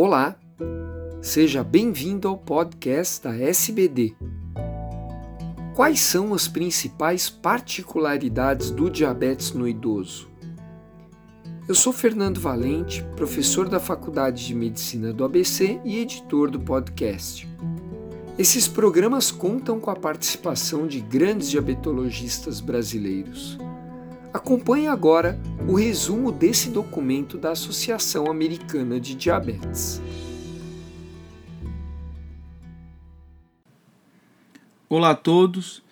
Olá, seja bem-vindo ao podcast da SBD. Quais são as principais particularidades do diabetes no idoso? Eu sou Fernando Valente, professor da Faculdade de Medicina do ABC e editor do podcast. Esses programas contam com a participação de grandes diabetologistas brasileiros. Acompanhe agora o resumo desse documento da Associação Americana de Diabetes. Olá a todos,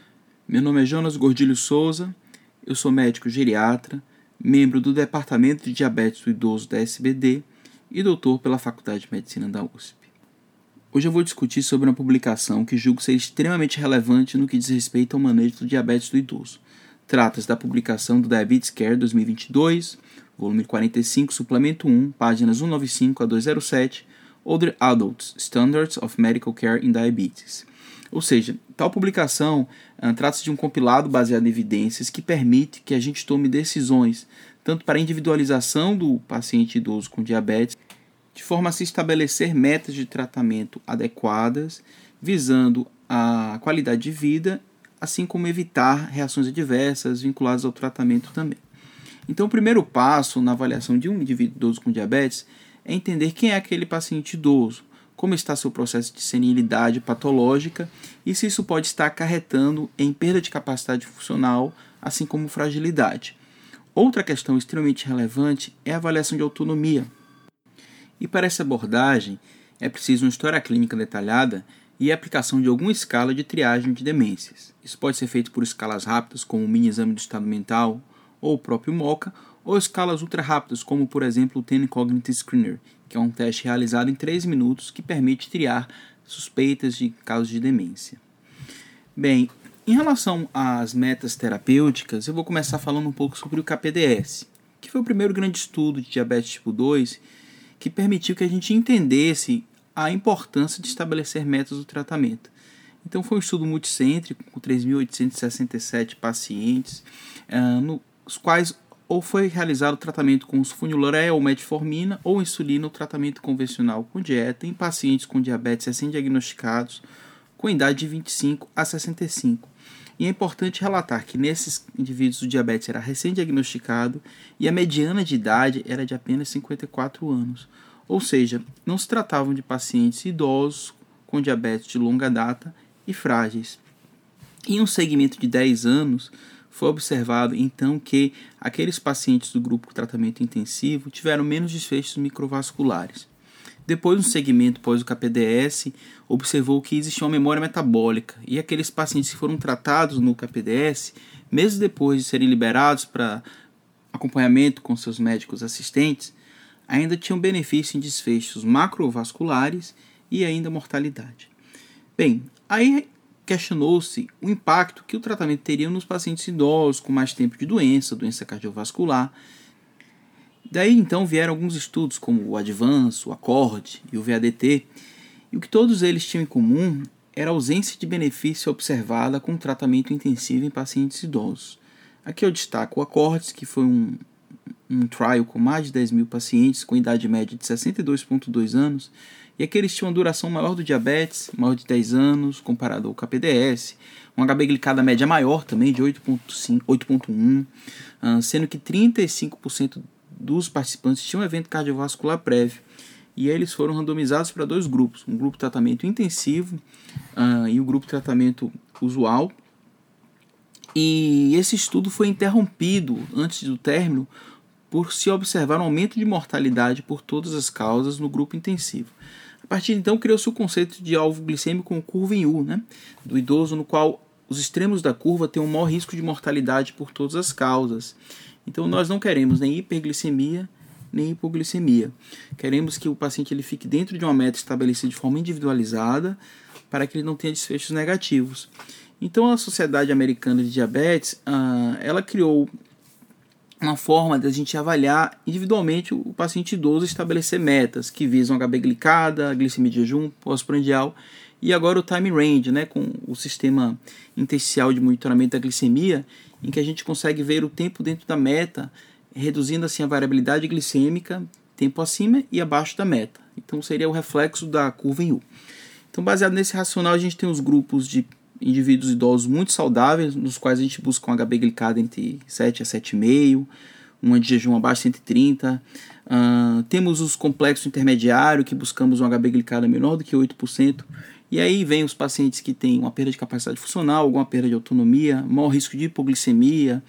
meu nome é Jonas Gordilho Souza, eu sou médico geriatra, membro do Departamento de Diabetes do Idoso da SBD e doutor pela Faculdade de Medicina da USP. Hoje eu vou discutir sobre uma publicação que julgo ser extremamente relevante no que diz respeito ao manejo do diabetes do idoso. Trata-se da publicação do Diabetes Care 2022, volume 45, suplemento 1, páginas 195 a 207, Older Adults, Standards of Medical Care in Diabetes. Ou seja, tal publicação trata-se de um compilado baseado em evidências que permite que a gente tome decisões, tanto para a individualização do paciente idoso com diabetes, de forma a se estabelecer metas de tratamento adequadas, visando a qualidade de vida, assim como evitar reações adversas vinculadas ao tratamento também. Então, o primeiro passo na avaliação de um indivíduo idoso com diabetes é entender quem é aquele paciente idoso, como está seu processo de senilidade patológica e se isso pode estar acarretando em perda de capacidade funcional, assim como fragilidade. Outra questão extremamente relevante é a avaliação de autonomia. E para essa abordagem, é preciso uma história clínica detalhada e a aplicação de alguma escala de triagem de demências. Isso pode ser feito por escalas rápidas, como o mini-exame do estado mental ou o próprio MOCA, ou escalas ultra-rápidas, como, por exemplo, o TeneCognitiv Screener, que é um teste realizado em 3 minutos que permite triar suspeitas de casos de demência. Bem, em relação às metas terapêuticas, eu vou começar falando um pouco sobre o KPDS, que foi o primeiro grande estudo de diabetes tipo 2, que permitiu que a gente entendesse a importância de estabelecer metas do tratamento. Então, foi um estudo multicêntrico, com 3.867 pacientes, nos quais ou foi realizado o tratamento com sulfonylureia ou metformina, ou insulina, ou tratamento convencional com dieta, em pacientes com diabetes recém-diagnosticados, com idade de 25 a 65. E é importante relatar que nesses indivíduos o diabetes era recém-diagnosticado e a mediana de idade era de apenas 54 anos. Ou seja, não se tratavam de pacientes idosos com diabetes de longa data e frágeis. Em um segmento de 10 anos, foi observado então que aqueles pacientes do grupo com tratamento intensivo tiveram menos desfechos microvasculares. Depois, um segmento pós o KPDS observou que existia uma memória metabólica e aqueles pacientes que foram tratados no KPDS, mesmo depois de serem liberados para acompanhamento com seus médicos assistentes, ainda tinham benefício em desfechos macrovasculares e ainda mortalidade. Bem, aí questionou-se o impacto que o tratamento teria nos pacientes idosos com mais tempo de doença cardiovascular. Daí, então, vieram alguns estudos, como o ADVANCE, o ACCORD e o VADT, e o que todos eles tinham em comum era a ausência de benefício observada com tratamento intensivo em pacientes idosos. Aqui eu destaco o ACCORD, que foi um trial com mais de 10 mil pacientes, com idade média de 62,2 anos, e aqueles tinham uma duração maior do diabetes, maior de 10 anos, comparado ao KPDS, um HB glicada média maior também, de 8,1, sendo que 35% dos participantes tinham um evento cardiovascular prévio, e eles foram randomizados para 2 grupos, um grupo de tratamento intensivo e o grupo de tratamento usual, e esse estudo foi interrompido antes do término por se observar um aumento de mortalidade por todas as causas no grupo intensivo. A partir de então criou-se o conceito de alvo glicêmico com curva em U, do idoso, no qual os extremos da curva têm um maior risco de mortalidade por todas as causas. Então, nós não queremos nem hiperglicemia, nem hipoglicemia. Queremos que o paciente ele fique dentro de uma meta estabelecida de forma individualizada para que ele não tenha desfechos negativos. Então, a Sociedade Americana de Diabetes, ela criou uma forma de a gente avaliar individualmente o paciente idoso e estabelecer metas que visam HB glicada, glicemia de jejum, pós-prandial e agora o time range, com o sistema intersticial de monitoramento da glicemia, em que a gente consegue ver o tempo dentro da meta, reduzindo assim a variabilidade glicêmica tempo acima e abaixo da meta. Então, seria o reflexo da curva em U. Então, baseado nesse racional, a gente tem os grupos de indivíduos idosos muito saudáveis, nos quais a gente busca um HB glicado entre 7 a 7,5, uma de jejum abaixo de 130. Temos os complexos intermediários, que buscamos um HB glicado menor do que 8%. E aí vem os pacientes que têm uma perda de capacidade funcional, alguma perda de autonomia, maior risco de hipoglicemia,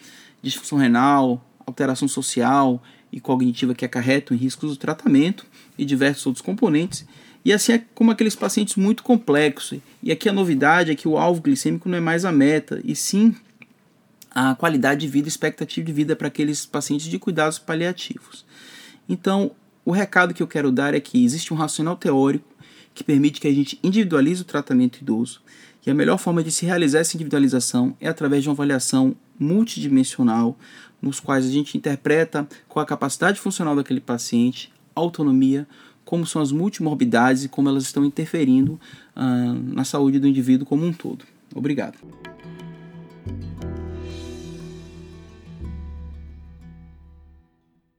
disfunção renal, alteração social e cognitiva que acarretam em riscos do tratamento e diversos outros componentes. E assim é como aqueles pacientes muito complexos. E aqui a novidade é que o alvo glicêmico não é mais a meta, e sim a qualidade de vida e expectativa de vida para aqueles pacientes de cuidados paliativos. Então, o recado que eu quero dar é que existe um racional teórico que permite que a gente individualize o tratamento idoso, e a melhor forma de se realizar essa individualização é através de uma avaliação multidimensional, nos quais a gente interpreta qual a capacidade funcional daquele paciente, autonomia, como são as multimorbidades e como elas estão interferindo na saúde do indivíduo como um todo. Obrigado.